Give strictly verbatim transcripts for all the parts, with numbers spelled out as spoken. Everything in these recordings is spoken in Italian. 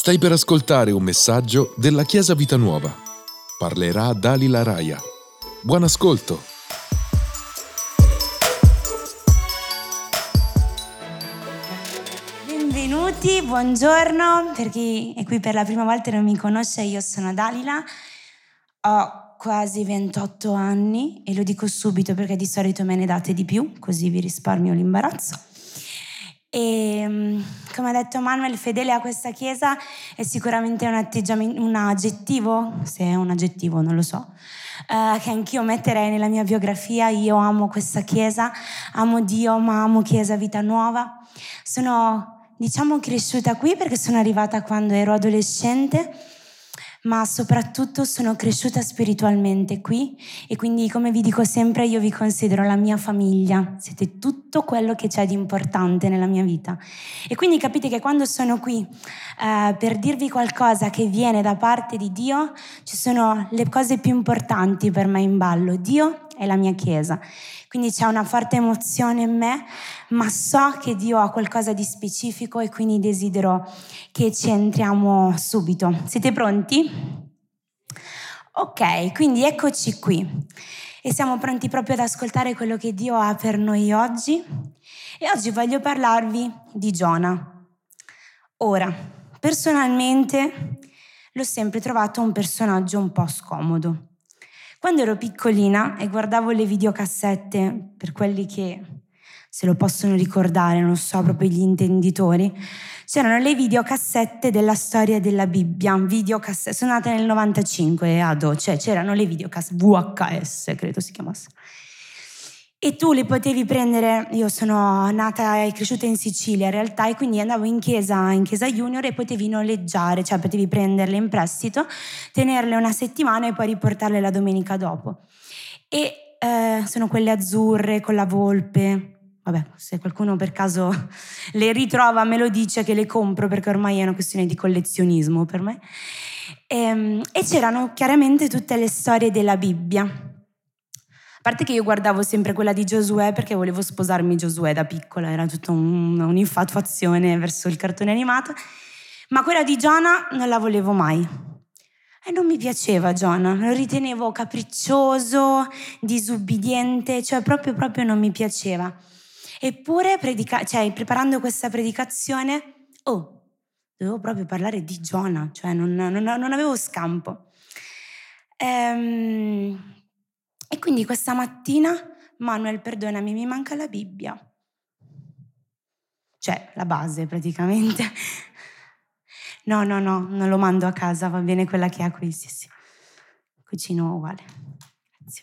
Stai per ascoltare un messaggio della Chiesa Vita Nuova. Parlerà Dalila Raia. Buon ascolto! Benvenuti, buongiorno. Per chi è qui per la prima volta e non mi conosce, io sono Dalila. Ho quasi ventotto anni e lo dico subito perché di solito me ne date di più, così vi risparmio l'imbarazzo. E come ha detto Manuel, fedele a questa chiesa è sicuramente un atteggiamento, un aggettivo, se è un aggettivo non lo so, eh, che anch'io metterei nella mia biografia. Io amo questa chiesa, amo Dio, ma amo Chiesa Vita Nuova. Sono, diciamo, cresciuta qui perché sono arrivata quando ero adolescente, ma soprattutto sono cresciuta spiritualmente qui, e quindi, come vi dico sempre, io vi considero la mia famiglia, siete tutto quello che c'è di importante nella mia vita. E quindi capite che quando sono qui eh, per dirvi qualcosa che viene da parte di Dio, ci sono le cose più importanti per me in ballo: Dio e la mia chiesa. Quindi c'è una forte emozione in me, ma so che Dio ha qualcosa di specifico e quindi desidero che ci entriamo subito. Siete pronti? Ok, quindi eccoci qui e siamo pronti proprio ad ascoltare quello che Dio ha per noi oggi. E oggi voglio parlarvi di Giona. Ora, personalmente l'ho sempre trovato un personaggio un po' scomodo. Quando ero piccolina e guardavo le videocassette, per quelli che se lo possono ricordare, non so, proprio gli intenditori, c'erano le videocassette della storia della Bibbia, videocassette, sono nata nel novantacinque, Ado, cioè c'erano le videocassette, V H S credo si chiamassero. E tu le potevi prendere, io sono nata e cresciuta in Sicilia in realtà, e quindi andavo in chiesa, in chiesa junior, e potevi noleggiare, cioè potevi prenderle in prestito, tenerle una settimana e poi riportarle la domenica dopo. E eh, sono quelle azzurre con la volpe, vabbè, se qualcuno per caso le ritrova me lo dice, che le compro perché ormai è una questione di collezionismo per me. E, e c'erano chiaramente tutte le storie della Bibbia. A parte che io guardavo sempre quella di Giosuè perché volevo sposarmi Giosuè da piccola, era tutta un, un'infatuazione verso il cartone animato, ma quella di Giona non la volevo mai. E non mi piaceva Giona, lo ritenevo capriccioso, disubbidiente, cioè proprio proprio non mi piaceva. Eppure, predica- cioè, preparando questa predicazione, oh, dovevo proprio parlare di Giona, cioè non, non, non avevo scampo. Ehm... E quindi questa mattina, Manuel, perdonami, mi manca la Bibbia. Cioè, la base praticamente. No, no, no, non lo mando a casa, va bene quella che ha qui, sì, sì. Cucino uguale. Grazie.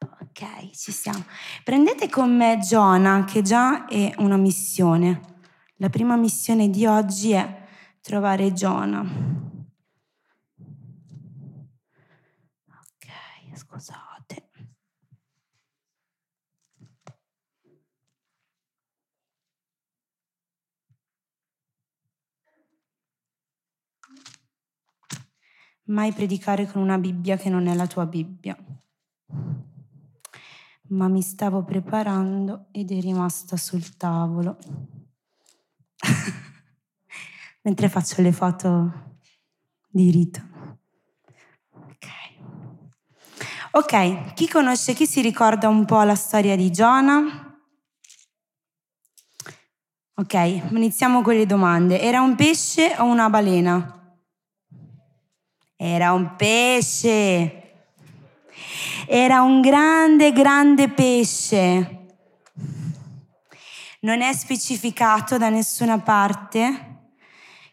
Ok, ci siamo. Prendete con me Giona, che già è una missione. La prima missione di oggi è trovare Giona. Scusate. Mai predicare con una Bibbia che non è la tua Bibbia. Ma mi stavo preparando ed è rimasta sul tavolo. Mentre faccio le foto di rito. Ok, chi conosce, chi si ricorda un po' la storia di Giona? Ok, iniziamo con le domande. Era un pesce o una balena? Era un pesce. Era un grande, grande pesce. Non è specificato da nessuna parte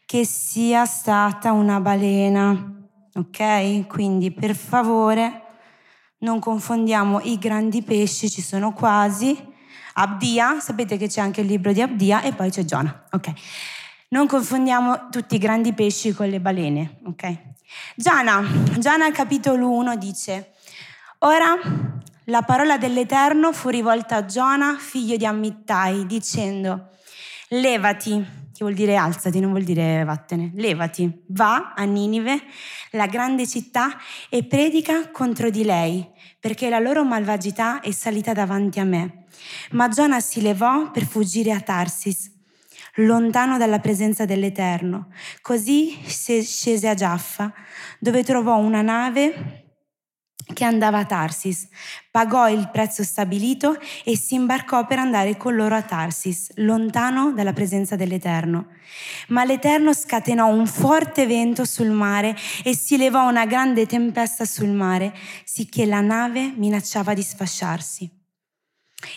che sia stata una balena. Ok? Quindi, per favore, non confondiamo i grandi pesci, ci sono quasi. Abdia, sapete che c'è anche il libro di Abdia, e poi c'è Giona, ok? Non confondiamo tutti i grandi pesci con le balene, ok? Giona, Giona capitolo uno dice: ora la parola dell'Eterno fu rivolta a Giona, figlio di Amittai, dicendo: levati, che vuol dire alzati, non vuol dire vattene, levati, va a Ninive, la grande città, e predica contro di lei, perché la loro malvagità è salita davanti a me. Ma Giona si levò per fuggire a Tarsis. lontano dalla presenza dell'Eterno. Così scese a Giaffa, dove trovò una nave che andava a Tarsis, pagò il prezzo stabilito e si imbarcò per andare con loro a Tarsis, lontano dalla presenza dell'Eterno. Ma l'Eterno scatenò un forte vento sul mare e si levò una grande tempesta sul mare, sicché la nave minacciava di sfasciarsi.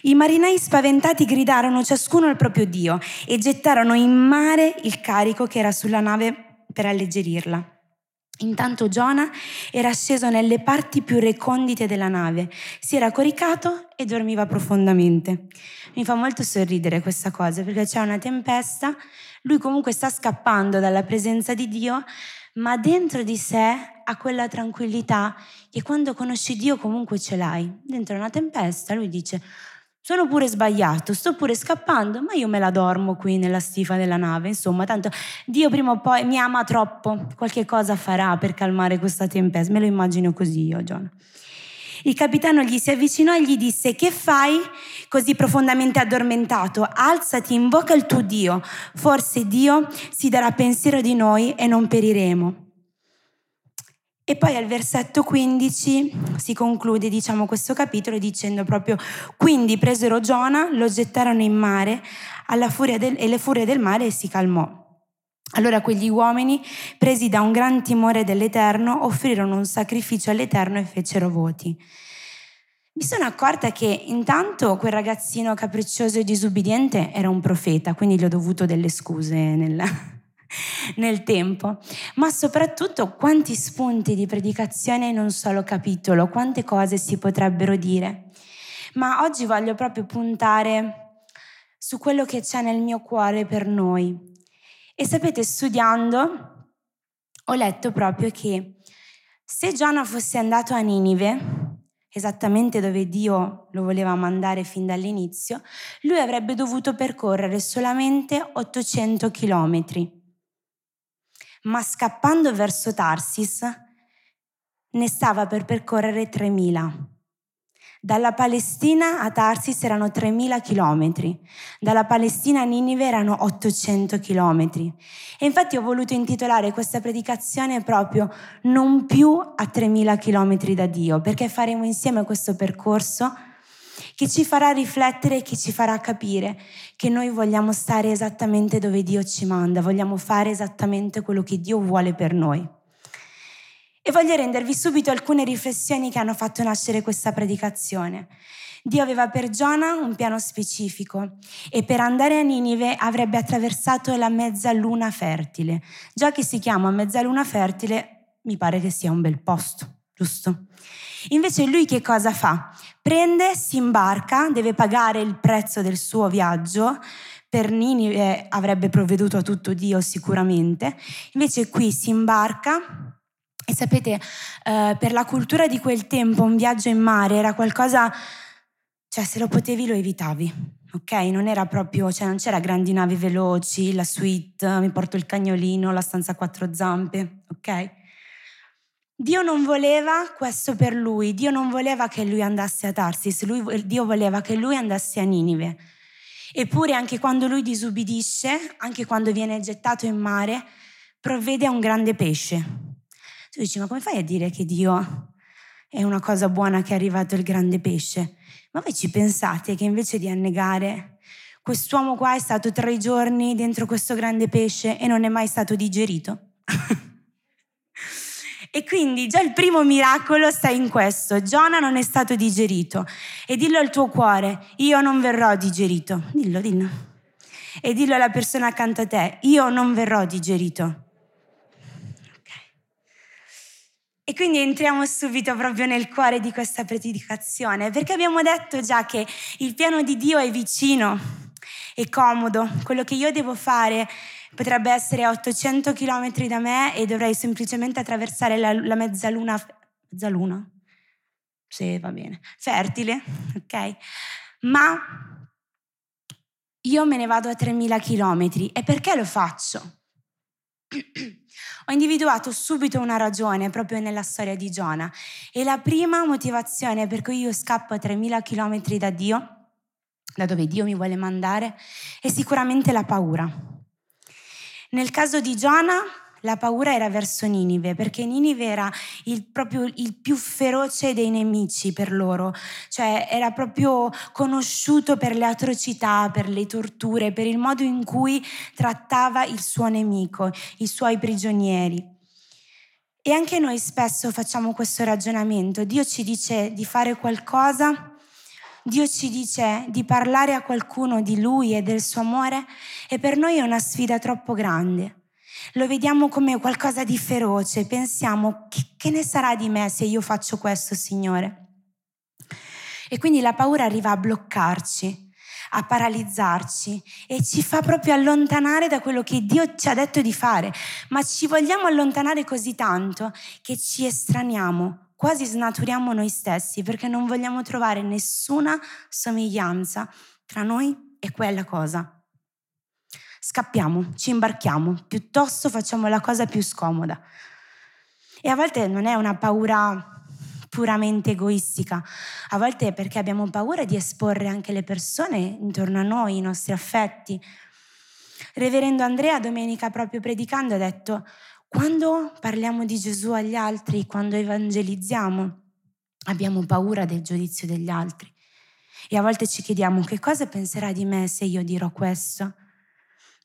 I marinai spaventati gridarono ciascuno al proprio Dio e gettarono in mare il carico che era sulla nave per alleggerirla. Intanto Giona era sceso nelle parti più recondite della nave, si era coricato e dormiva profondamente. Mi fa molto sorridere questa cosa, perché c'è una tempesta, lui comunque sta scappando dalla presenza di Dio, ma dentro di sé ha quella tranquillità che quando conosci Dio comunque ce l'hai. Dentro una tempesta lui dice: sono pure sbagliato, sto pure scappando, ma io me la dormo qui nella stifa della nave. Insomma, tanto Dio prima o poi mi ama troppo, qualche cosa farà per calmare questa tempesta. Me lo immagino così io, Giona. Il capitano gli si avvicinò e gli disse: che fai così profondamente addormentato? Alzati, invoca il tuo Dio, forse Dio si darà pensiero di noi e non periremo. E poi al versetto quindici si conclude, diciamo, questo capitolo dicendo proprio: quindi presero Giona, lo gettarono in mare alla furia del, e le furie del mare e si calmò. Allora quegli uomini, presi da un gran timore dell'Eterno, offrirono un sacrificio all'Eterno e fecero voti. Mi sono accorta che intanto quel ragazzino capriccioso e disubbidiente era un profeta, quindi gli ho dovuto delle scuse nella... nel tempo, ma soprattutto quanti spunti di predicazione in un solo capitolo, quante cose si potrebbero dire. Ma oggi voglio proprio puntare su quello che c'è nel mio cuore per noi. E sapete, studiando ho letto proprio che se Giona fosse andato a Ninive, esattamente dove Dio lo voleva mandare fin dall'inizio, lui avrebbe dovuto percorrere solamente ottocento chilometri. Ma scappando verso Tarsis ne stava per percorrere tremila. Dalla Palestina a Tarsis erano tremila chilometri, dalla Palestina a Ninive erano ottocento chilometri. E infatti ho voluto intitolare questa predicazione proprio "Non più a tremila chilometri da Dio", perché faremo insieme questo percorso che ci farà riflettere e che ci farà capire che noi vogliamo stare esattamente dove Dio ci manda, vogliamo fare esattamente quello che Dio vuole per noi. E voglio rendervi subito alcune riflessioni che hanno fatto nascere questa predicazione. Dio aveva per Giona un piano specifico e per andare a Ninive avrebbe attraversato la mezzaluna fertile. Già che si chiama mezzaluna fertile, mi pare che sia un bel posto, giusto? Invece lui che cosa fa? Prende, si imbarca, deve pagare il prezzo del suo viaggio. Per Ninive avrebbe provveduto a tutto Dio sicuramente. Invece qui si imbarca e sapete, eh, per la cultura di quel tempo un viaggio in mare era qualcosa, cioè se lo potevi lo evitavi. Ok, non era proprio, cioè non c'era grandi navi veloci, la suite, mi porto il cagnolino, la stanza a quattro zampe, ok? Dio non voleva questo per lui, Dio non voleva che lui andasse a Tarsis, lui, Dio voleva che lui andasse a Ninive. Eppure anche quando lui disubbidisce, anche quando viene gettato in mare, provvede a un grande pesce. Tu dici: ma come fai a dire che Dio è una cosa buona che è arrivato il grande pesce? Ma voi ci pensate che invece di annegare, quest'uomo qua è stato tre giorni dentro questo grande pesce e non è mai stato digerito? E quindi già il primo miracolo sta in questo: Giona non è stato digerito. E dillo al tuo cuore: io non verrò digerito. Dillo, dillo. E dillo alla persona accanto a te: io non verrò digerito. Okay. E quindi entriamo subito proprio nel cuore di questa predicazione, perché abbiamo detto già che il piano di Dio è vicino, è comodo. Quello che io devo fare potrebbe essere a ottocento chilometri da me e dovrei semplicemente attraversare la, la mezzaluna, mezzaluna? Sì, va bene, fertile, ok? Ma io me ne vado a tremila chilometri. E perché lo faccio? Ho individuato subito una ragione proprio nella storia di Giona, e la prima motivazione per cui io scappo a tremila chilometri da Dio da dove Dio mi vuole mandare, è sicuramente la paura. Nel caso di Giona, la paura era verso Ninive, perché Ninive era il, proprio il più feroce dei nemici per loro, cioè era proprio conosciuto per le atrocità, per le torture, per il modo in cui trattava il suo nemico, i suoi prigionieri. E anche noi spesso facciamo questo ragionamento. Dio ci dice di fare qualcosa, Dio ci dice di parlare a qualcuno di Lui e del suo amore, e per noi è una sfida troppo grande. Lo vediamo come qualcosa di feroce, pensiamo che, che ne sarà di me se io faccio questo, Signore? E quindi la paura arriva a bloccarci, a paralizzarci, e ci fa proprio allontanare da quello che Dio ci ha detto di fare, ma ci vogliamo allontanare così tanto che ci estraniamo, quasi snaturiamo noi stessi, perché non vogliamo trovare nessuna somiglianza tra noi e quella cosa. Scappiamo, ci imbarchiamo, piuttosto facciamo la cosa più scomoda. E a volte non è una paura puramente egoistica, a volte è perché abbiamo paura di esporre anche le persone intorno a noi, i nostri affetti. Reverendo Andrea domenica proprio predicando ha detto: quando parliamo di Gesù agli altri, quando evangelizziamo, abbiamo paura del giudizio degli altri, e a volte ci chiediamo: che cosa penserà di me se io dirò questo?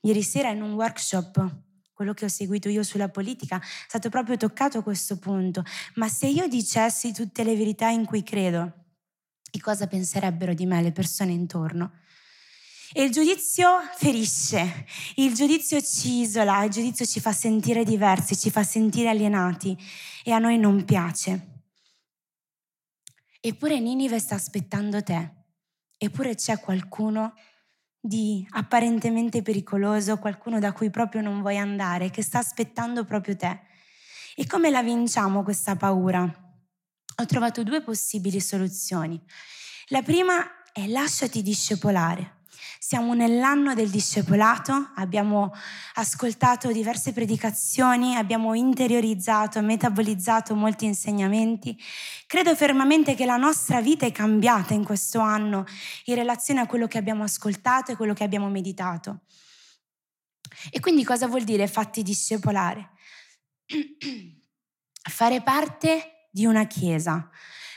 Ieri sera in un workshop, quello che ho seguito io sulla politica, è stato proprio toccato questo punto. Ma se io dicessi tutte le verità in cui credo, di cosa penserebbero di me le persone intorno? E il giudizio ferisce, il giudizio ci isola, il giudizio ci fa sentire diversi, ci fa sentire alienati, e a noi non piace. Eppure Ninive sta aspettando te, eppure c'è qualcuno di apparentemente pericoloso, qualcuno da cui proprio non vuoi andare, che sta aspettando proprio te. E come la vinciamo questa paura? Ho trovato due possibili soluzioni. La prima è: lasciati discepolare. Siamo nell'anno del discepolato, abbiamo ascoltato diverse predicazioni, abbiamo interiorizzato, metabolizzato molti insegnamenti. Credo fermamente che la nostra vita è cambiata in questo anno in relazione a quello che abbiamo ascoltato e quello che abbiamo meditato. E quindi cosa vuol dire fatti discepolare? Fare parte di una chiesa,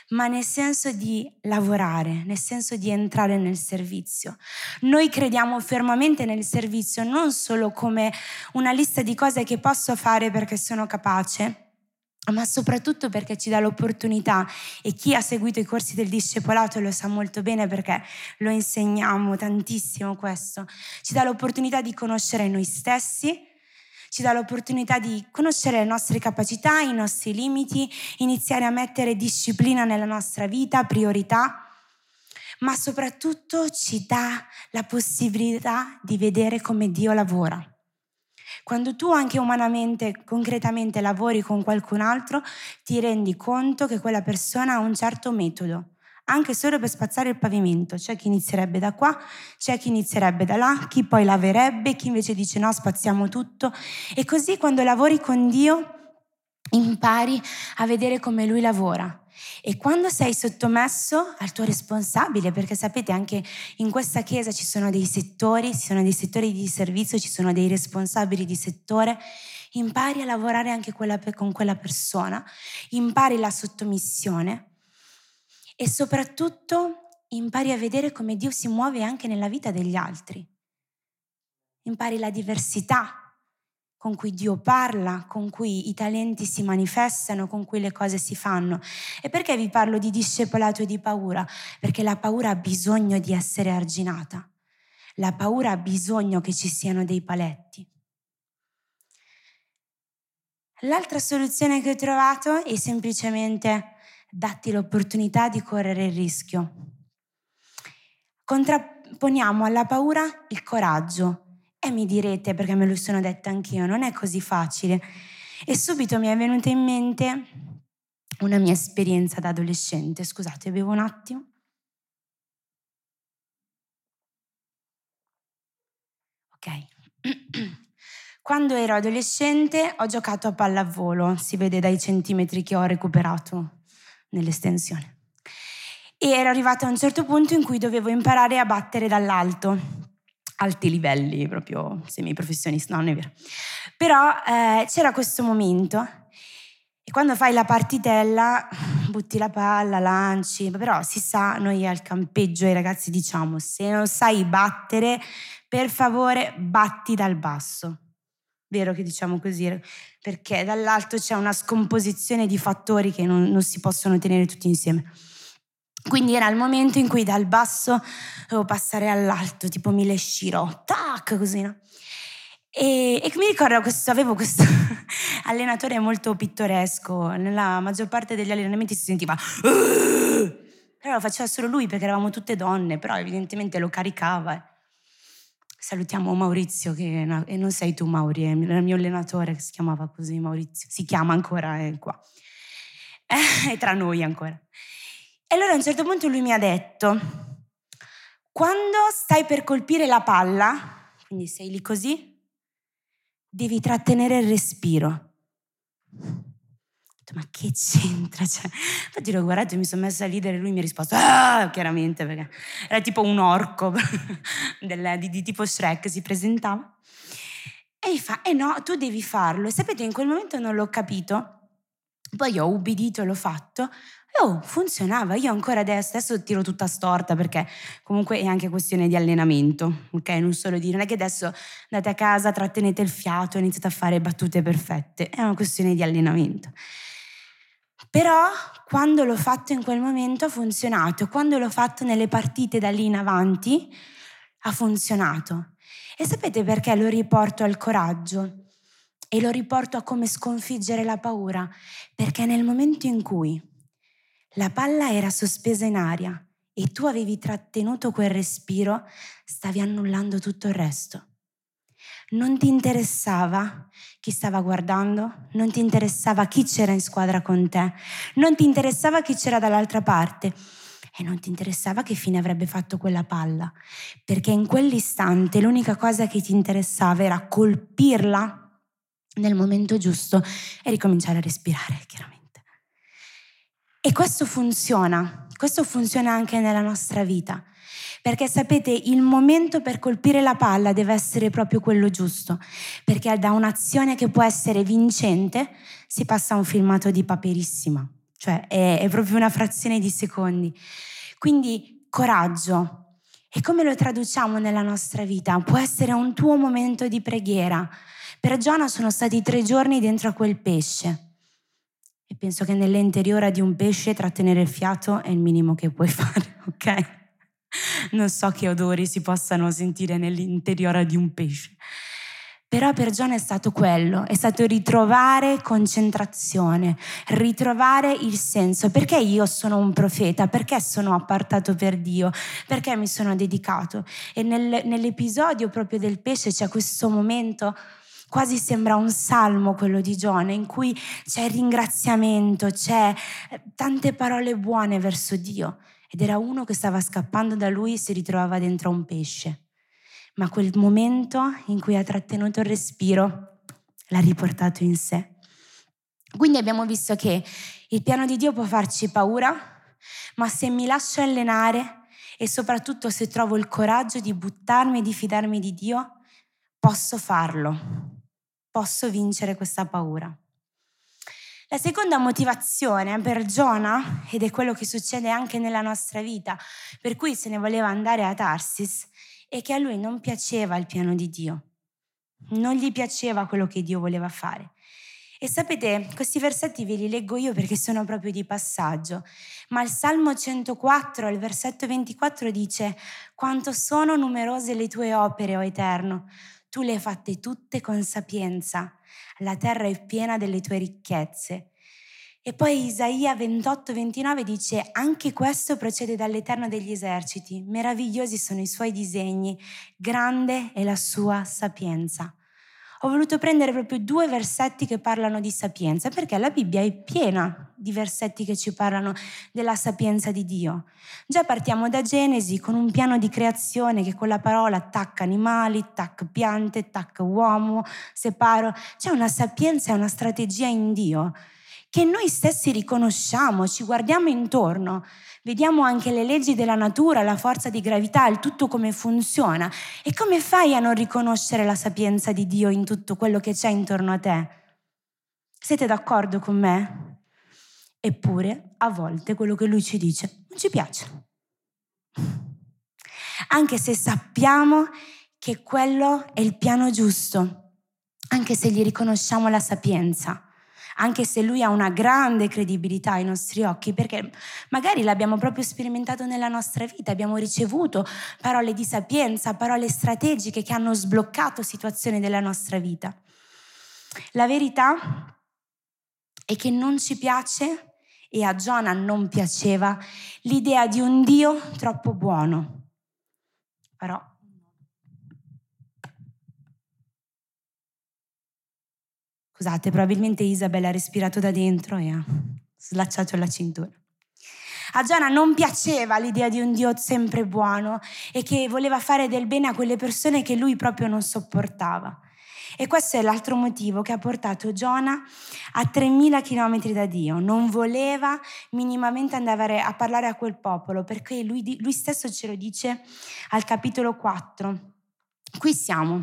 ma nel senso di lavorare, nel senso di entrare nel servizio. Noi crediamo fermamente nel servizio non solo come una lista di cose che posso fare perché sono capace, ma soprattutto perché ci dà l'opportunità, e chi ha seguito i corsi del discepolato lo sa molto bene perché lo insegniamo tantissimo questo, ci dà l'opportunità di conoscere noi stessi, ci dà l'opportunità di conoscere le nostre capacità, i nostri limiti, iniziare a mettere disciplina nella nostra vita, priorità, ma soprattutto ci dà la possibilità di vedere come Dio lavora. Quando tu anche umanamente, concretamente lavori con qualcun altro, ti rendi conto che quella persona ha un certo metodo, anche solo per spazzare il pavimento. C'è chi inizierebbe da qua, c'è chi inizierebbe da là, chi poi laverebbe, chi invece dice no, spazziamo tutto. E così quando lavori con Dio impari a vedere come Lui lavora. E quando sei sottomesso al tuo responsabile, perché sapete anche in questa chiesa ci sono dei settori, ci sono dei settori di servizio, ci sono dei responsabili di settore, impari a lavorare anche quella, con quella persona, impari la sottomissione. E soprattutto impari a vedere come Dio si muove anche nella vita degli altri. Impari la diversità con cui Dio parla, con cui i talenti si manifestano, con cui le cose si fanno. E perché vi parlo di discepolato e di paura? Perché la paura ha bisogno di essere arginata. La paura ha bisogno che ci siano dei paletti. L'altra soluzione che ho trovato è semplicemente: datti l'opportunità di correre il rischio. Contrapponiamo alla paura il coraggio. E mi direte, perché me lo sono detta anch'io, non è così facile. E subito mi è venuta in mente una mia esperienza da adolescente. Scusate, bevo un attimo. Ok. Quando ero adolescente ho giocato a pallavolo, si vede dai centimetri che ho recuperato nell'estensione. e ero arrivata a un certo punto in cui dovevo imparare a battere dall'alto, alti livelli, proprio semiprofessionisti, no, non è vero. Però eh, c'era questo momento e quando fai la partitella butti la palla, lanci, però si sa, noi al campeggio ai ragazzi diciamo se non sai battere per favore batti dal basso. Vero che diciamo così, perché dall'alto c'è una scomposizione di fattori che non, non si possono tenere tutti insieme. Quindi era il momento in cui dal basso dovevo passare all'alto, tipo mi lescirò, tac, così, no? E, e mi ricordo questo, avevo questo allenatore molto pittoresco, nella maggior parte degli allenamenti si sentiva uh! Però lo faceva solo lui perché eravamo tutte donne, però evidentemente lo caricava. Salutiamo Maurizio, che no, e non sei tu Mauri, era il mio allenatore che si chiamava così, Maurizio, si chiama ancora, è qua, è tra noi ancora. E allora a un certo punto lui mi ha detto, quando stai per colpire la palla, quindi sei lì così, devi trattenere il respiro. Ho detto, ma che c'entra? Cioè, infatti l'ho guardato e mi sono messa a ridere, lui mi ha risposto, ah! Chiaramente, perché era tipo un orco del, di, di tipo Shrek si presentava. E mi fa, eh no, tu devi farlo. E sapete, in quel momento non l'ho capito, poi ho ubbidito e l'ho fatto. Oh, funzionava, io ancora adesso, adesso tiro tutta storta perché comunque è anche questione di allenamento, ok? Non solo dire, non è che adesso andate a casa, trattenete il fiato e iniziate a fare battute perfette, è una questione di allenamento. Però quando l'ho fatto in quel momento ha funzionato, quando l'ho fatto nelle partite da lì in avanti ha funzionato. E sapete perché lo riporto al coraggio e lo riporto a come sconfiggere la paura? Perché nel momento in cui la palla era sospesa in aria e tu avevi trattenuto quel respiro, stavi annullando tutto il resto. Non ti interessava chi stava guardando, non ti interessava chi c'era in squadra con te, non ti interessava chi c'era dall'altra parte e non ti interessava che fine avrebbe fatto quella palla, perché in quell'istante l'unica cosa che ti interessava era colpirla nel momento giusto e ricominciare a respirare, chiaramente. E questo funziona, questo funziona anche nella nostra vita, perché sapete il momento per colpire la palla deve essere proprio quello giusto, perché da un'azione che può essere vincente si passa a un filmato di paperissima, cioè è, è proprio una frazione di secondi. Quindi coraggio, e come lo traduciamo nella nostra vita? Può essere un tuo momento di preghiera. Per Giona sono stati tre giorni dentro a quel pesce. E penso che nell'interiora di un pesce trattenere il fiato è il minimo che puoi fare, ok? Non so che odori si possano sentire nell'interiora di un pesce. Però per Giona è stato quello, è stato ritrovare concentrazione, ritrovare il senso. Perché io sono un profeta? Perché sono appartato per Dio? Perché mi sono dedicato? E nel, nell'episodio proprio del pesce c'è questo momento... Quasi sembra un salmo quello di Giona, in cui c'è il ringraziamento, c'è tante parole buone verso Dio. Ed era uno che stava scappando da lui e si ritrovava dentro un pesce. Ma quel momento in cui ha trattenuto il respiro l'ha riportato in sé. Quindi abbiamo visto che il piano di Dio può farci paura, ma se mi lascio allenare e soprattutto se trovo il coraggio di buttarmi e di fidarmi di Dio, posso farlo. Posso vincere questa paura. La seconda motivazione per Giona, ed è quello che succede anche nella nostra vita, per cui se ne voleva andare a Tarsis, è che a lui non piaceva il piano di Dio. Non gli piaceva quello che Dio voleva fare. E sapete, questi versetti ve li leggo io perché sono proprio di passaggio, ma il Salmo centoquattro, il versetto ventiquattro dice «Quanto sono numerose le tue opere, o Eterno! Tu le hai fatte tutte con sapienza, la terra è piena delle tue ricchezze». E poi Isaia ventotto ventinove dice «Anche questo procede dall'Eterno degli eserciti, meravigliosi sono i suoi disegni, grande è la sua sapienza». Ho voluto prendere proprio due versetti che parlano di sapienza, perché la Bibbia è piena di versetti che ci parlano della sapienza di Dio. Già partiamo da Genesi con un piano di creazione che con la parola tac animali, tac piante, tac uomo, separo. C'è una sapienza e una strategia in Dio che noi stessi riconosciamo, ci guardiamo intorno, vediamo anche le leggi della natura, la forza di gravità, il tutto come funziona. E come fai a non riconoscere la sapienza di Dio in tutto quello che c'è intorno a te? Siete d'accordo con me? Eppure, a volte, quello che Lui ci dice non ci piace. Anche se sappiamo che quello è il piano giusto, anche se gli riconosciamo la sapienza, anche se lui ha una grande credibilità ai nostri occhi, perché magari l'abbiamo proprio sperimentato nella nostra vita, abbiamo ricevuto parole di sapienza, parole strategiche che hanno sbloccato situazioni della nostra vita. La verità è che non ci piace, e a Giona non piaceva, l'idea di un Dio troppo buono. Però scusate, probabilmente Isabel ha respirato da dentro e ha slacciato la cintura. A Giona non piaceva l'idea di un Dio sempre buono e che voleva fare del bene a quelle persone che lui proprio non sopportava. E questo è l'altro motivo che ha portato Giona a tremila chilometri da Dio. Non voleva minimamente andare a parlare a quel popolo, perché lui, lui stesso ce lo dice al capitolo quattro. Qui siamo,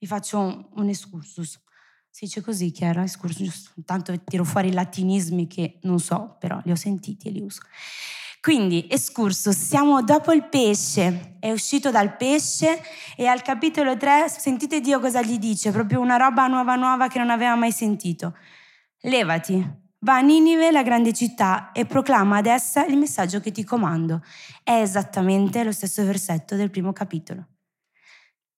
vi faccio un excursus. Si dice così, Chiara, tanto tiro fuori i latinismi che non so, però li ho sentiti e li uso. Quindi, escursus, siamo dopo il pesce, è uscito dal pesce e al capitolo tre, sentite Dio cosa gli dice, proprio una roba nuova nuova che non aveva mai sentito. Levati, va a Ninive, la grande città, e proclama ad essa il messaggio che ti comando. È esattamente lo stesso versetto del primo capitolo.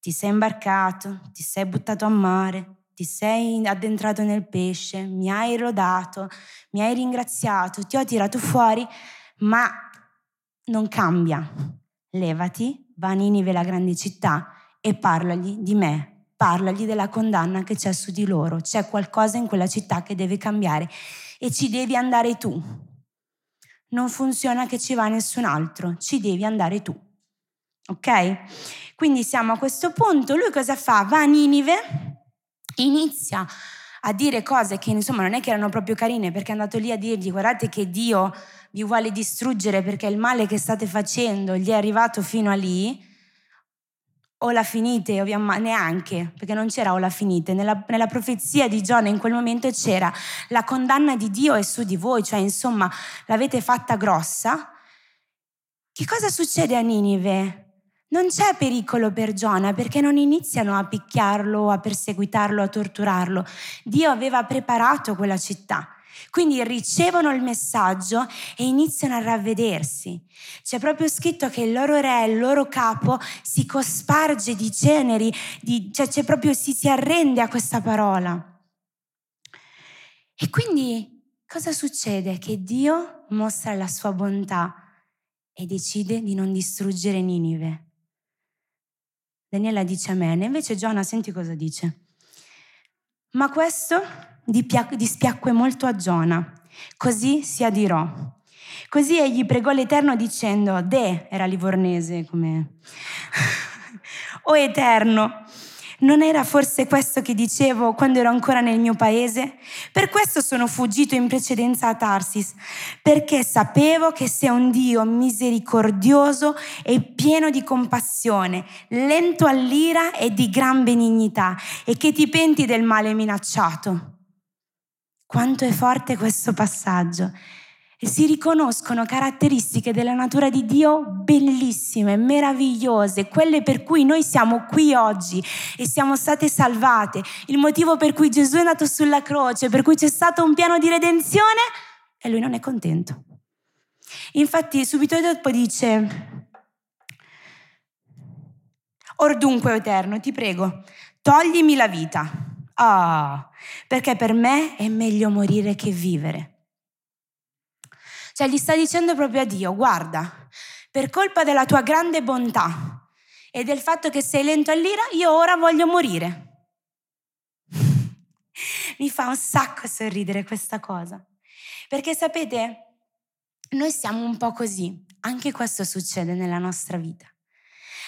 Ti sei imbarcato, ti sei buttato a mare, ti sei addentrato nel pesce, mi hai lodato, mi hai ringraziato, ti ho tirato fuori, ma non cambia. Levati, va a Ninive, la grande città, e parlagli di me, parlagli della condanna che c'è su di loro. C'è qualcosa in quella città che deve cambiare e ci devi andare tu. Non funziona che ci va nessun altro, ci devi andare tu. Ok? Quindi siamo a questo punto. Lui cosa fa? Va a Ninive, inizia a dire cose che insomma non è che erano proprio carine, perché è andato lì a dirgli: guardate che Dio vi vuole distruggere perché il male che state facendo gli è arrivato fino a lì, o la finite o vi amma- neanche, perché non c'era o la finite. Nella, nella profezia di Giona in quel momento c'era la condanna di Dio è su di voi, cioè insomma l'avete fatta grossa. Che cosa succede a Ninive? Non c'è pericolo per Giona, perché non iniziano a picchiarlo, a perseguitarlo, a torturarlo. Dio aveva preparato quella città. Quindi ricevono il messaggio e iniziano a ravvedersi. C'è proprio scritto che il loro re, il loro capo, si cosparge di ceneri, di, cioè c'è proprio, si, si arrende a questa parola. E quindi cosa succede? Che Dio mostra la sua bontà e decide di non distruggere Ninive. Daniela dice amen, invece Giona senti cosa dice. Ma questo dispiacque molto a Giona, così si adirò. Così egli pregò l'Eterno dicendo: De, era livornese come... O Eterno, non era forse questo che dicevo quando ero ancora nel mio paese? Per questo sono fuggito in precedenza a Tarsis, perché sapevo che sei un Dio misericordioso e pieno di compassione, lento all'ira e di gran benignità, e che ti penti del male minacciato. Quanto è forte questo passaggio! E si riconoscono caratteristiche della natura di Dio bellissime, meravigliose, quelle per cui noi siamo qui oggi e siamo state salvate, il motivo per cui Gesù è andato sulla croce, per cui c'è stato un piano di redenzione, e lui non è contento. Infatti subito dopo dice: Or dunque, Eterno, ti prego, toglimi la vita, ah, perché per me è meglio morire che vivere. Cioè gli sta dicendo proprio a Dio: guarda, per colpa della tua grande bontà e del fatto che sei lento all'ira, io ora voglio morire. Mi fa un sacco sorridere questa cosa, perché sapete, noi siamo un po' così, anche questo succede nella nostra vita.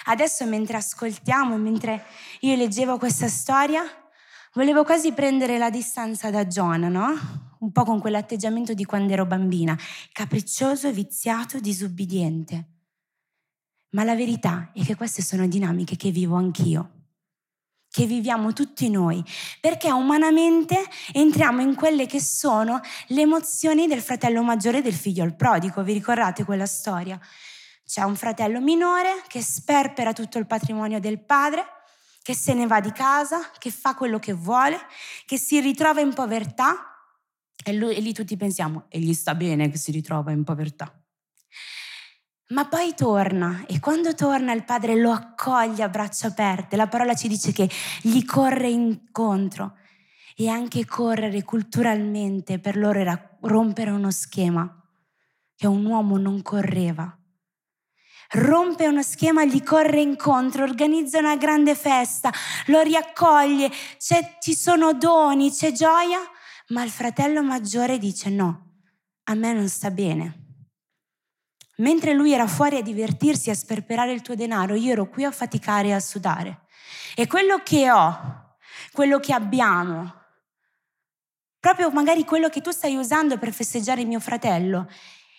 Adesso mentre ascoltiamo, mentre io leggevo questa storia, volevo quasi prendere la distanza da Giona, no? un po' con quell'atteggiamento di quando ero bambina, capriccioso, viziato, disubbidiente. Ma la verità è che queste sono dinamiche che vivo anch'io, che viviamo tutti noi, perché umanamente entriamo in quelle che sono le emozioni del fratello maggiore e del figlio al prodigo. Vi ricordate quella storia? C'è un fratello minore che sperpera tutto il patrimonio del padre, che se ne va di casa, che fa quello che vuole, che si ritrova in povertà, e, lui, e lì tutti pensiamo, e gli sta bene che si ritrova in povertà. Ma poi torna, e quando torna il padre lo accoglie a braccia aperte. La parola ci dice che gli corre incontro, e anche correre culturalmente per loro era rompere uno schema che un uomo non correva. Rompe uno schema, gli corre incontro, organizza una grande festa, lo riaccoglie, c'è, ci sono doni, c'è gioia, ma il fratello maggiore dice no, a me non sta bene. Mentre lui era fuori a divertirsi, a sperperare il tuo denaro, io ero qui a faticare e a sudare. E quello che ho, quello che abbiamo, proprio magari quello che tu stai usando per festeggiare mio fratello,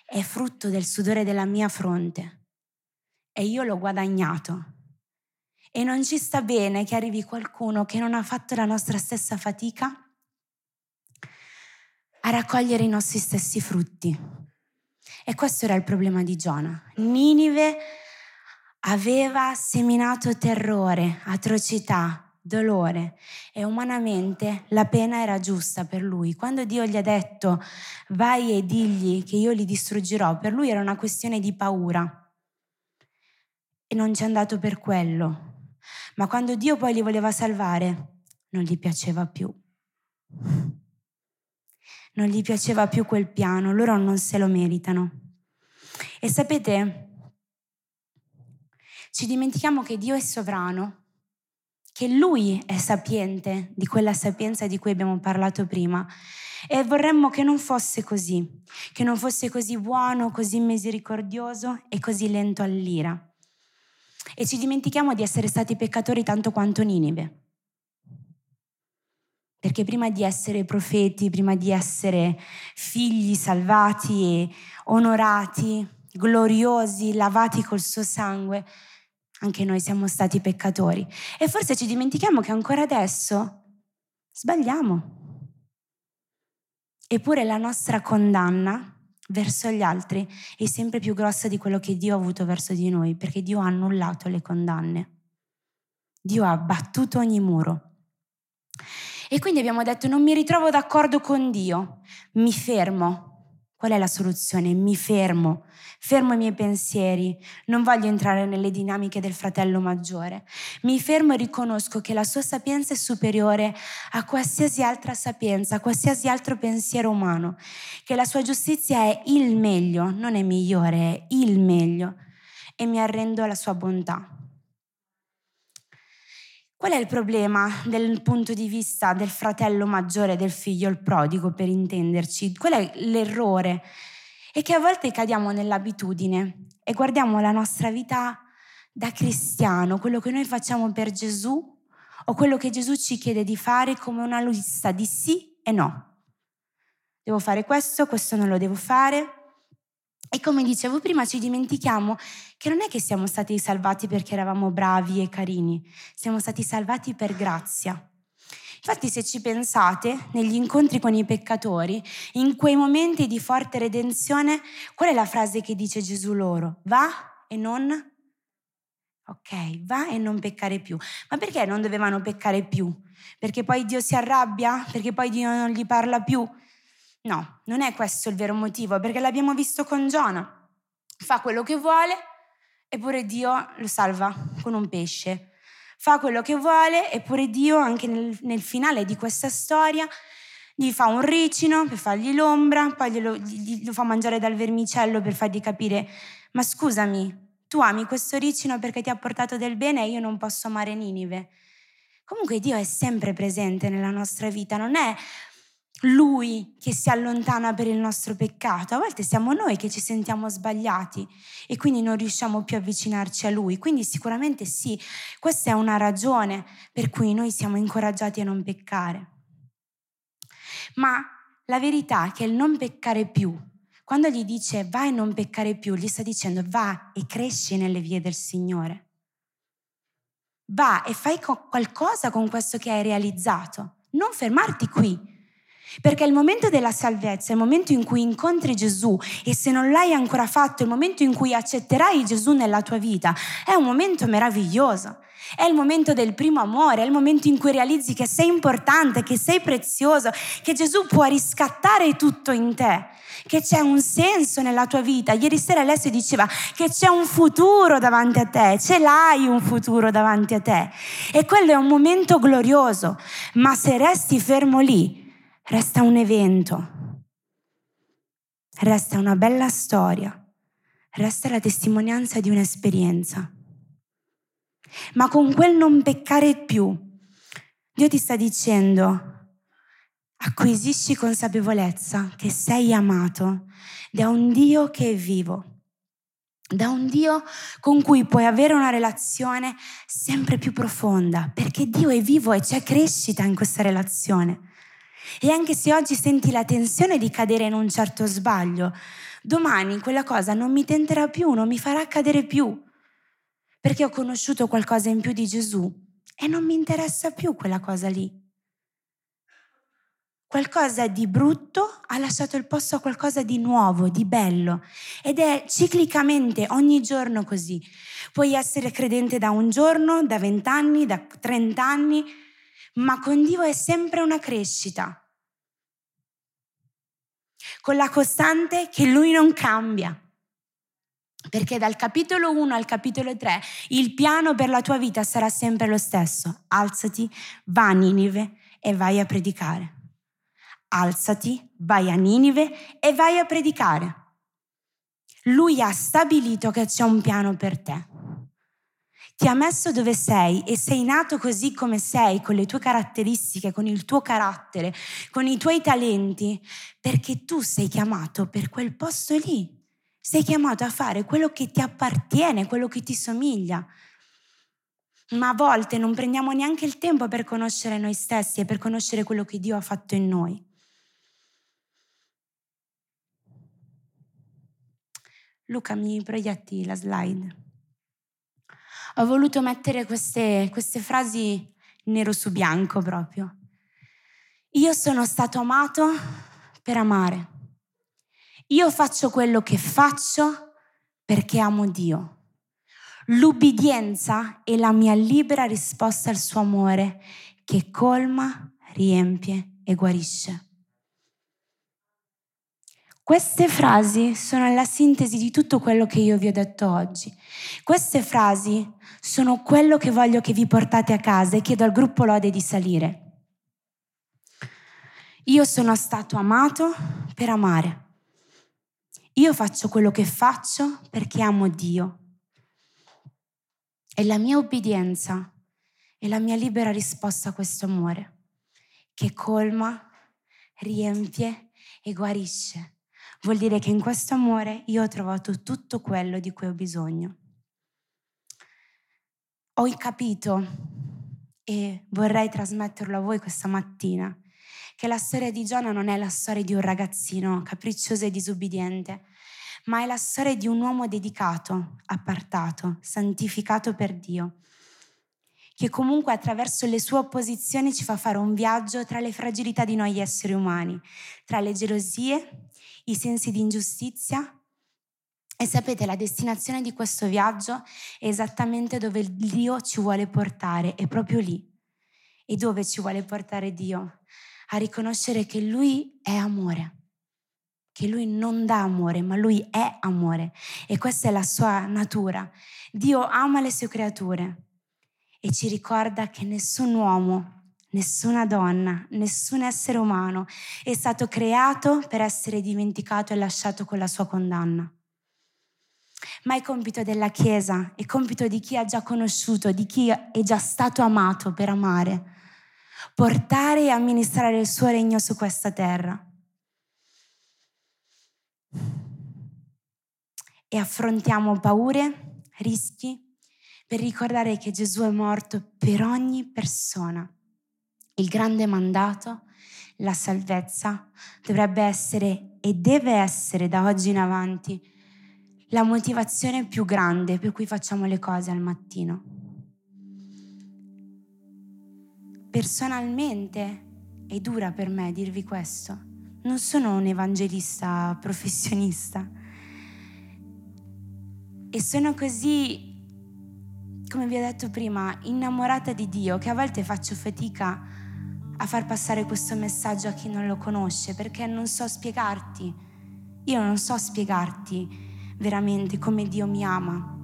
è frutto del sudore della mia fronte. E io l'ho guadagnato. E non ci sta bene che arrivi qualcuno che non ha fatto la nostra stessa fatica a raccogliere i nostri stessi frutti. E questo era il problema di Giona. Ninive aveva seminato terrore, atrocità, dolore, e umanamente la pena era giusta per lui. Quando Dio gli ha detto vai e digli che io li distruggerò, per lui era una questione di paura, e non ci è andato per quello. Ma quando Dio poi li voleva salvare, non gli piaceva più. Non gli piaceva più quel piano, loro non se lo meritano. E sapete, ci dimentichiamo che Dio è sovrano, che Lui è sapiente di quella sapienza di cui abbiamo parlato prima, e vorremmo che non fosse così, che non fosse così buono, così misericordioso e così lento all'ira. E ci dimentichiamo di essere stati peccatori tanto quanto Ninive. Perché prima di essere profeti, prima di essere figli salvati, e onorati, gloriosi, lavati col suo sangue, anche noi siamo stati peccatori. E forse ci dimentichiamo che ancora adesso sbagliamo. Eppure la nostra condanna verso gli altri è sempre più grossa di quello che Dio ha avuto verso di noi, perché Dio ha annullato le condanne. Dio ha abbattuto ogni muro. E quindi abbiamo detto, non mi ritrovo d'accordo con Dio, mi fermo. Qual è la soluzione? Mi fermo, fermo i miei pensieri, non voglio entrare nelle dinamiche del fratello maggiore. Mi fermo e riconosco che la sua sapienza è superiore a qualsiasi altra sapienza, a qualsiasi altro pensiero umano, che la sua giustizia è il meglio, non è migliore, è il meglio, e mi arrendo alla sua bontà. Qual è il problema dal punto di vista del fratello maggiore, del figlio, il prodigo, per intenderci? Qual è l'errore? È che a volte cadiamo nell'abitudine e guardiamo la nostra vita da cristiano, quello che noi facciamo per Gesù o quello che Gesù ci chiede di fare, come una lista di sì e no. Devo fare questo, questo non lo devo fare. E come dicevo prima, ci dimentichiamo che non è che siamo stati salvati perché eravamo bravi e carini, siamo stati salvati per grazia. Infatti, se ci pensate, negli incontri con i peccatori, in quei momenti di forte redenzione, qual è la frase che dice Gesù loro? Va e non... Ok, va e non peccare più. Ma perché non dovevano peccare più? Perché poi Dio si arrabbia? Perché poi Dio non gli parla più? No, non è questo il vero motivo, perché l'abbiamo visto con Giona. Fa quello che vuole, eppure Dio lo salva con un pesce. Fa quello che vuole, eppure Dio, anche nel, nel finale di questa storia, gli fa un ricino per fargli l'ombra, poi glielo, gli, lo fa mangiare dal vermicello per fargli capire, ma scusami, tu ami questo ricino perché ti ha portato del bene e io non posso amare Ninive. Comunque Dio è sempre presente nella nostra vita, non è Lui che si allontana per il nostro peccato. A volte siamo noi che ci sentiamo sbagliati e quindi non riusciamo più a avvicinarci a Lui. Quindi sicuramente sì, questa è una ragione per cui noi siamo incoraggiati a non peccare. Ma la verità è che il non peccare più, quando gli dice vai a non peccare più, gli sta dicendo va e cresci nelle vie del Signore. Va e fai co- qualcosa con questo che hai realizzato. Non fermarti qui. Perché il momento della salvezza è il momento in cui incontri Gesù, e se non l'hai ancora fatto, il momento in cui accetterai Gesù nella tua vita è un momento meraviglioso, è il momento del primo amore, è il momento in cui realizzi che sei importante, che sei prezioso, che Gesù può riscattare tutto in te, che c'è un senso nella tua vita. Ieri sera Alessio diceva che c'è un futuro davanti a te, ce l'hai un futuro davanti a te, e quello è un momento glorioso. Ma se resti fermo lì, resta un evento, resta una bella storia, resta la testimonianza di un'esperienza. Ma con quel non peccare più, Dio ti sta dicendo, acquisisci consapevolezza che sei amato da un Dio che è vivo, da un Dio con cui puoi avere una relazione sempre più profonda, perché Dio è vivo e c'è crescita in questa relazione. E anche se oggi senti la tensione di cadere in un certo sbaglio, domani quella cosa non mi tenterà più, non mi farà cadere più, perché ho conosciuto qualcosa in più di Gesù e non mi interessa più quella cosa lì. Qualcosa di brutto ha lasciato il posto a qualcosa di nuovo, di bello, ed è ciclicamente ogni giorno così. Puoi essere credente da un giorno, da vent'anni, da trent'anni, ma con Dio è sempre una crescita, con la costante che Lui non cambia, perché dal capitolo uno al capitolo tre il piano per la tua vita sarà sempre lo stesso. Alzati, va a Ninive e vai a predicare. Alzati, vai a Ninive e vai a predicare. Lui ha stabilito che c'è un piano per te. Ti ha messo dove sei e sei nato così come sei, con le tue caratteristiche, con il tuo carattere, con i tuoi talenti, perché tu sei chiamato per quel posto lì. Sei chiamato a fare quello che ti appartiene, quello che ti somiglia. Ma a volte non prendiamo neanche il tempo per conoscere noi stessi e per conoscere quello che Dio ha fatto in noi. Luca, mi proietti la slide. Ho voluto mettere queste, queste frasi nero su bianco proprio. Io sono stato amato per amare. Io faccio quello che faccio perché amo Dio. L'ubbidienza è la mia libera risposta al suo amore che colma, riempie e guarisce. Queste frasi sono la sintesi di tutto quello che io vi ho detto oggi. Queste frasi sono quello che voglio che vi portate a casa e chiedo al gruppo Lode di salire. Io sono stato amato per amare. Io faccio quello che faccio perché amo Dio. E la mia obbedienza è la mia libera risposta a questo amore che colma, riempie e guarisce. Vuol dire che in questo amore io ho trovato tutto quello di cui ho bisogno. Ho capito, e vorrei trasmetterlo a voi questa mattina, che la storia di Giona non è la storia di un ragazzino capriccioso e disobbediente, ma è la storia di un uomo dedicato, appartato, santificato per Dio, che comunque attraverso le sue opposizioni ci fa fare un viaggio tra le fragilità di noi esseri umani, tra le gelosie, i sensi di ingiustizia. E sapete, la destinazione di questo viaggio è esattamente dove Dio ci vuole portare, è proprio lì. E dove ci vuole portare Dio? A riconoscere che Lui è amore, che Lui non dà amore, ma Lui è amore, e questa è la sua natura. Dio ama le sue creature e ci ricorda che nessun uomo, nessuna donna, nessun essere umano è stato creato per essere dimenticato e lasciato con la sua condanna. Ma è compito della Chiesa, è compito di chi ha già conosciuto, di chi è già stato amato per amare, portare e amministrare il suo regno su questa terra. E affrontiamo paure, rischi, per ricordare che Gesù è morto per ogni persona. Il grande mandato la salvezza dovrebbe essere e deve essere da oggi in avanti la motivazione più grande per cui facciamo le cose al mattino. Personalmente è dura per me dirvi questo, non sono un evangelista professionista e sono così, come vi ho detto prima, innamorata di Dio, che a volte faccio fatica a far passare questo messaggio a chi non lo conosce, perché non so spiegarti, io non so spiegarti veramente come Dio mi ama,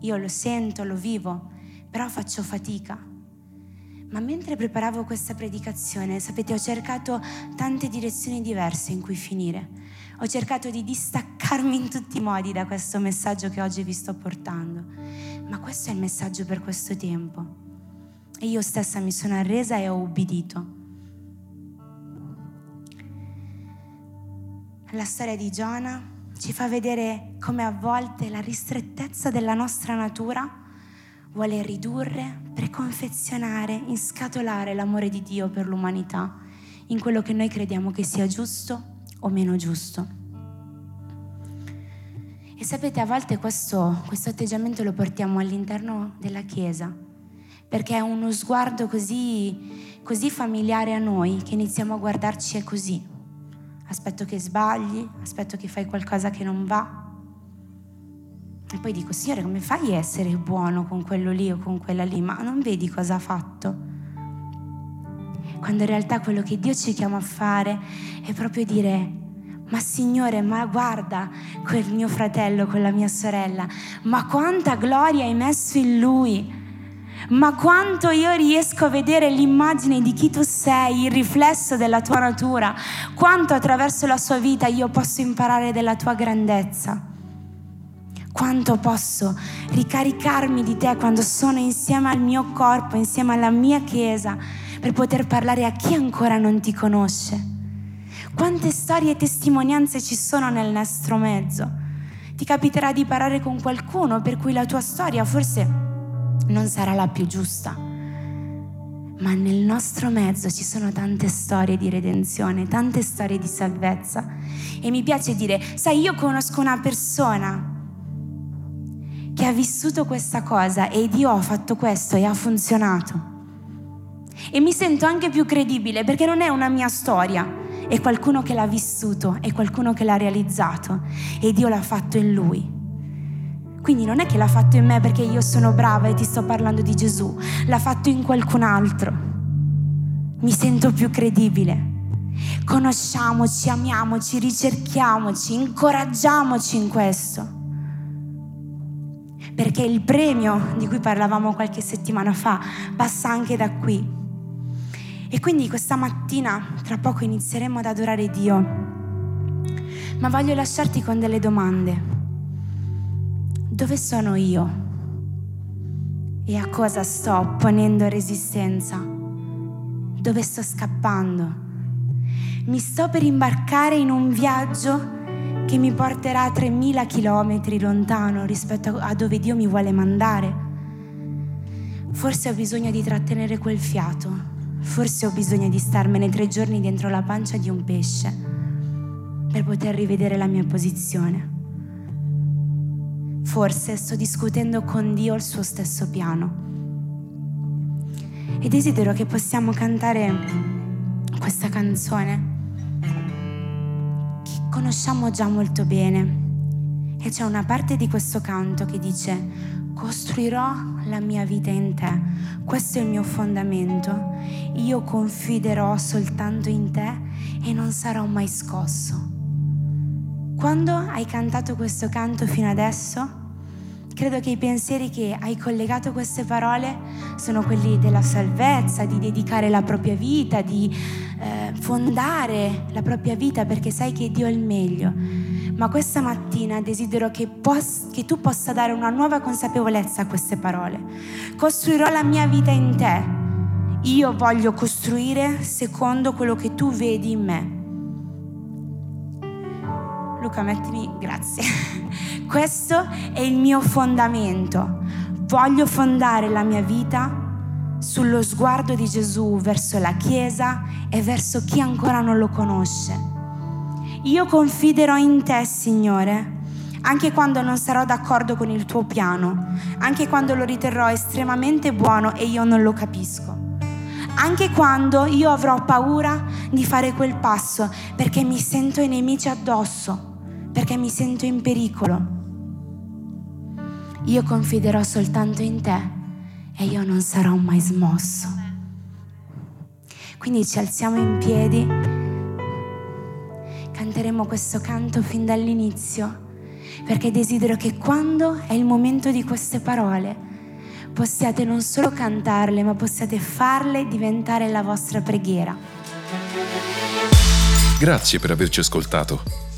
io lo sento, lo vivo, però faccio fatica. Ma mentre preparavo questa predicazione, sapete, ho cercato tante direzioni diverse in cui finire, ho cercato di distaccarmi in tutti i modi da questo messaggio che oggi vi sto portando. Ma questo è il messaggio per questo tempo. E io stessa mi sono arresa e ho ubbidito. La storia di Giona ci fa vedere come a volte la ristrettezza della nostra natura vuole ridurre, preconfezionare, inscatolare l'amore di Dio per l'umanità in quello che noi crediamo che sia giusto o meno giusto. E sapete, a volte questo, questo atteggiamento lo portiamo all'interno della Chiesa, perché è uno sguardo così, così familiare a noi che iniziamo a guardarci e così. Aspetto che sbagli, aspetto che fai qualcosa che non va. E poi dico, Signore, come fai a essere buono con quello lì o con quella lì? Ma non vedi cosa ha fatto? Quando in realtà quello che Dio ci chiama a fare è proprio dire... Ma Signore, ma guarda quel mio fratello, quella mia sorella, ma quanta gloria hai messo in lui, ma quanto io riesco a vedere l'immagine di chi tu sei, il riflesso della tua natura, quanto attraverso la sua vita io posso imparare della tua grandezza, quanto posso ricaricarmi di te quando sono insieme al mio corpo, insieme alla mia Chiesa, per poter parlare a chi ancora non ti conosce. Quante storie e testimonianze ci sono nel nostro mezzo. Ti capiterà di parlare con qualcuno per cui la tua storia forse non sarà la più giusta, ma nel nostro mezzo ci sono tante storie di redenzione, tante storie di salvezza. E mi piace dire, sai, io conosco una persona che ha vissuto questa cosa e Dio ha fatto questo e ha funzionato. E mi sento anche più credibile perché non è una mia storia, è qualcuno che l'ha vissuto, è qualcuno che l'ha realizzato e Dio l'ha fatto in lui. Quindi non è che l'ha fatto in me perché io sono brava e ti sto parlando di Gesù, l'ha fatto in qualcun altro. Mi sento più credibile. Conosciamoci, amiamoci, ricerchiamoci, incoraggiamoci in questo, perché il premio di cui parlavamo qualche settimana fa passa anche da qui. E quindi questa mattina, tra poco, inizieremo ad adorare Dio. Ma voglio lasciarti con delle domande. Dove sono io? E a cosa sto opponendo resistenza? Dove sto scappando? Mi sto per imbarcare in un viaggio che mi porterà a tremila chilometri lontano rispetto a dove Dio mi vuole mandare. Forse ho bisogno di trattenere quel fiato. Forse ho bisogno di starmene tre giorni dentro la pancia di un pesce per poter rivedere la mia posizione. Forse sto discutendo con Dio il suo stesso piano. E desidero che possiamo cantare questa canzone che conosciamo già molto bene. E c'è una parte di questo canto che dice: costruirò la mia vita in te, questo è il mio fondamento, io confiderò soltanto in te e non sarò mai scosso. Quando hai cantato questo canto fino adesso, credo che i pensieri che hai collegato a queste parole sono quelli della salvezza, di dedicare la propria vita, di eh, fondare la propria vita perché sai che Dio è il meglio. Ma questa mattina desidero che, poss- che tu possa dare una nuova consapevolezza a queste parole. Costruirò la mia vita in te. Io voglio costruire secondo quello che tu vedi in me. Luca, mettimi, grazie. Questo è il mio fondamento. Voglio fondare la mia vita sullo sguardo di Gesù verso la Chiesa e verso chi ancora non lo conosce. Io confiderò in te, Signore, anche quando non sarò d'accordo con il tuo piano, anche quando lo riterrò estremamente buono e io non lo capisco, anche quando io avrò paura di fare quel passo perché mi sento i nemici addosso, perché mi sento in pericolo. Io confiderò soltanto in te e io non sarò mai smosso. Quindi ci alziamo in piedi, canteremo questo canto fin dall'inizio, perché desidero che quando è il momento di queste parole possiate non solo cantarle, ma possiate farle diventare la vostra preghiera. Grazie per averci ascoltato.